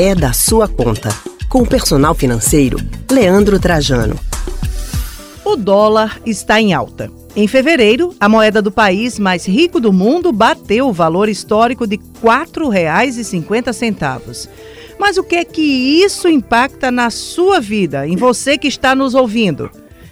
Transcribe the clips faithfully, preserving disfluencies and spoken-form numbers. é da sua conta. Com o personal financeiro, Leandro Trajano. O dólar está em alta. Em fevereiro, a moeda do país mais rico do mundo bateu o valor histórico de quatro reais e cinquenta centavos. Mas o que é que isso impacta na sua vida, em você que está nos ouvindo?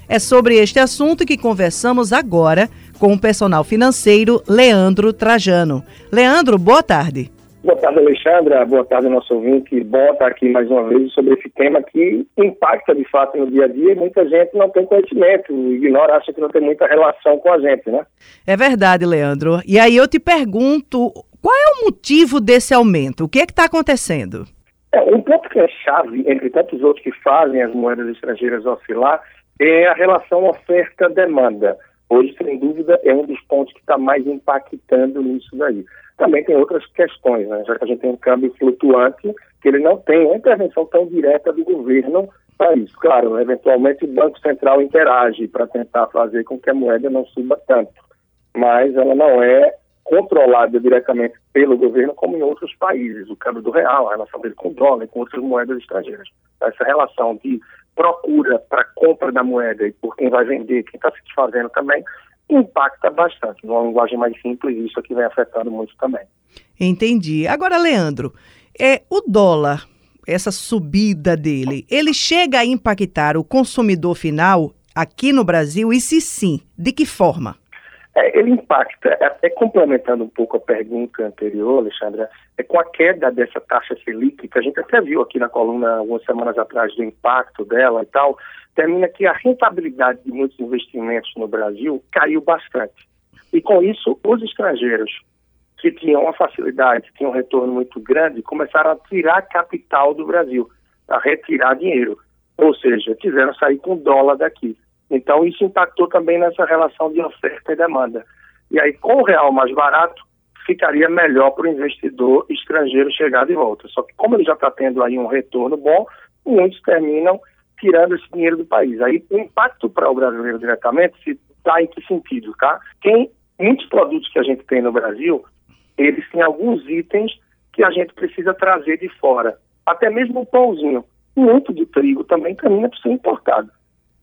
É sobre este assunto que conversamos agora com o personal financeiro Leandro Trajano. Leandro, boa tarde. Boa tarde, Alexandra. Boa tarde, nosso ouvinte. Bom estar aqui mais uma vez sobre esse tema que impacta, de fato, no dia a dia e muita gente não tem conhecimento, ignora, acha que não tem muita relação com a gente, né? É verdade, Leandro. E aí eu te pergunto, qual é o motivo desse aumento? O que é que está acontecendo? É, um ponto que é chave, entre tantos outros que fazem as moedas estrangeiras oscilar, é a relação oferta-demanda. Hoje, sem dúvida, é um dos pontos que está mais impactando nisso daí. Também tem outras questões, né? Já que a gente tem um câmbio flutuante, que ele não tem uma intervenção tão direta do governo para isso. Claro, eventualmente o Banco Central interage para tentar fazer com que a moeda não suba tanto, mas ela não é controlada diretamente pelo governo como em outros países. O câmbio do real, a relação dele com o dólar, com outras moedas estrangeiras. Essa relação de procura para compra da moeda e por quem vai vender, quem está se desfazendo também, impacta bastante. Numa linguagem mais simples, isso aqui vem afetando muito também. Entendi. Agora, Leandro, é, o dólar, essa subida dele, ele chega a impactar o consumidor final aqui no Brasil? E se sim, de que forma? É, ele impacta, até complementando um pouco a pergunta anterior, Alexandra, é com a queda dessa taxa Selic, que a gente até viu aqui na coluna algumas semanas atrás do impacto dela e tal, termina que a rentabilidade de muitos investimentos no Brasil caiu bastante. E com isso, os estrangeiros que tinham uma facilidade, que tinham um retorno muito grande, começaram a tirar capital do Brasil, a retirar dinheiro. Ou seja, quiseram sair com dólar daqui. Então, isso impactou também nessa relação de oferta e demanda. E aí, com o real mais barato, ficaria melhor para o investidor estrangeiro chegar de volta. Só que, como ele já está tendo aí um retorno bom, muitos terminam tirando esse dinheiro do país. Aí, o impacto para o brasileiro diretamente se dá em que sentido, tá? Tem muitos produtos que a gente tem no Brasil, eles têm alguns itens que a gente precisa trazer de fora. Até mesmo o pãozinho. Muito do trigo também termina por ser importado.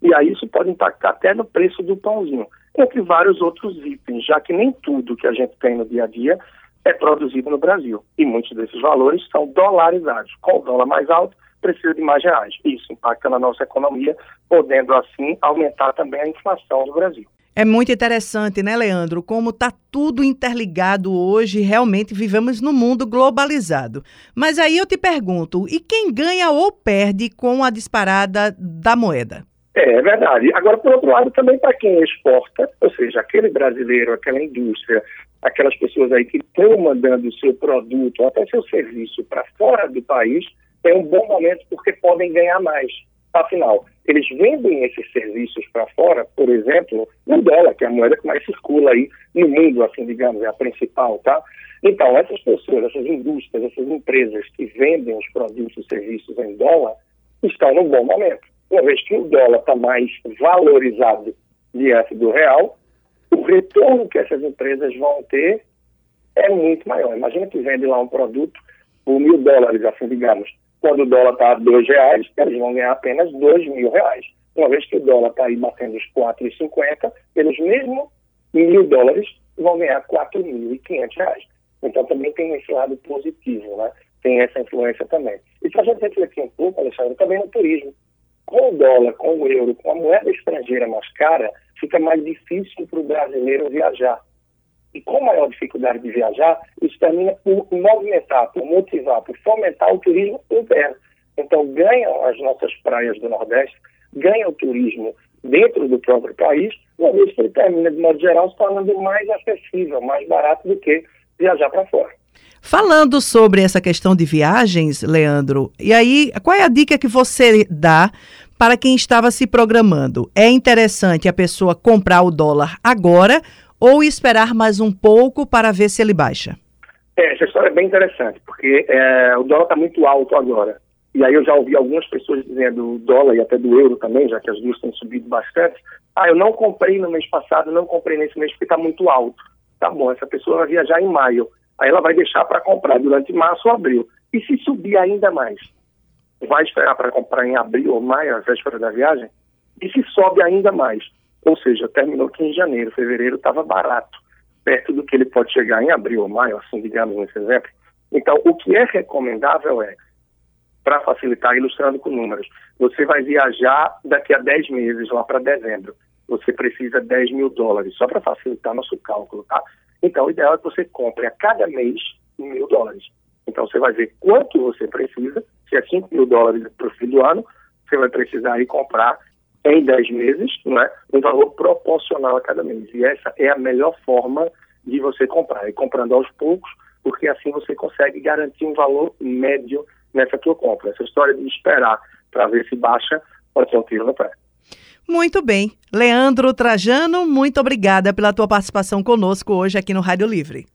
E aí isso pode impactar até no preço do pãozinho, entre vários outros itens, já que nem tudo que a gente tem no dia a dia é produzido no Brasil. E muitos desses valores são dolarizados. Com o dólar mais alto, precisa de mais reais. Isso impacta na nossa economia, podendo assim aumentar também a inflação do Brasil. É muito interessante, né, Leandro? Como está tudo interligado hoje, realmente vivemos num mundo globalizado. Mas aí eu te pergunto, e quem ganha ou perde com a disparada da moeda? É, é verdade. Agora, por outro lado, também para quem exporta, ou seja, aquele brasileiro, aquela indústria, aquelas pessoas aí que estão mandando o seu produto ou até seu serviço para fora do país, é um bom momento porque podem ganhar mais. Afinal, eles vendem esses serviços para fora, por exemplo, no dólar, que é a moeda que mais circula aí no mundo, assim, digamos, é a principal, tá? Então, essas pessoas, essas indústrias, essas empresas que vendem os produtos e serviços em dólar estão num bom momento. Uma vez que o dólar está mais valorizado diante do real, o retorno que essas empresas vão ter é muito maior. Imagina que vende lá um produto por mil dólares, assim, digamos. Quando o dólar está a dois reais, eles vão ganhar apenas dois mil reais. Uma vez que o dólar está aí batendo os quatro reais e cinquenta, eles mesmo mil dólares vão ganhar quatro mil e quinhentos reais. Então também tem esse lado positivo, né? Tem essa influência também. E se a gente refletir um pouco, Alexandre, também no turismo. Com o dólar, com o euro, com a moeda estrangeira mais cara, fica mais difícil para o brasileiro viajar. E com maior dificuldade de viajar, isso termina por movimentar, por motivar, por fomentar o turismo interno. Então, ganham as nossas praias do Nordeste, ganham o turismo dentro do próprio país, uma vez que ele termina, de modo geral, se tornando mais acessível, mais barato do que viajar para fora. Falando sobre essa questão de viagens, Leandro, e aí, qual é a dica que você dá para quem estava se programando? É interessante a pessoa comprar o dólar agora ou esperar mais um pouco para ver se ele baixa? É, essa história é bem interessante, porque é, o dólar está muito alto agora. E aí eu já ouvi algumas pessoas dizendo do dólar e até do euro também, já que as duas têm subido bastante. Ah, eu não comprei no mês passado, não comprei nesse mês porque está muito alto. Tá bom, essa pessoa vai viajar em maio. Aí ela vai deixar para comprar durante março ou abril. E se subir ainda mais? Vai esperar para comprar em abril ou maio, a véspera da viagem? E se sobe ainda mais? Ou seja, terminou que em janeiro, fevereiro estava barato, perto do que ele pode chegar em abril ou maio, assim, digamos, nesse exemplo. Então, o que é recomendável é, para facilitar, ilustrando com números, você vai viajar daqui a dez meses, lá para dezembro. Você precisa de dez mil dólares, só para facilitar nosso cálculo, tá? Então, o ideal é que você compre a cada mês mil dólares. Então, você vai ver quanto você precisa. Se é cinco mil dólares para o fim do ano, você vai precisar ir comprar em dez meses, não é? Um valor proporcional a cada mês. E essa é a melhor forma de você comprar. E comprando aos poucos, porque assim você consegue garantir um valor médio nessa tua compra. Essa história de esperar para ver se baixa pode ser um tiro no pé. Muito bem. Leandro Trajano, muito obrigada pela tua participação conosco hoje aqui no Rádio Livre.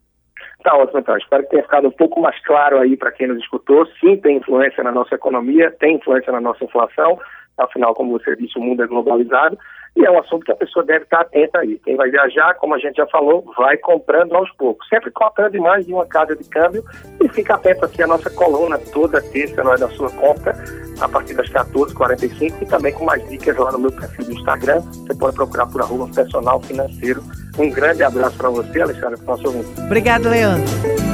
Tá ótimo, então. Espero que tenha ficado um pouco mais claro aí para quem nos escutou. Sim, tem influência na nossa economia, tem influência na nossa inflação. Afinal, como você disse, o mundo é globalizado e é um assunto que a pessoa deve estar atenta aí. Quem vai viajar, como a gente já falou, vai comprando aos poucos, sempre comprando em mais de uma casa de câmbio, e fica atento aqui à nossa coluna toda terça, na hora da sua compra, a partir das quatorze e quarenta e cinco, e também com mais dicas lá no meu perfil do Instagram. Você pode procurar por arroba personal financeiro. Um grande abraço para você, Alexandre, para o nosso ouvinte. Obrigado, Leandro.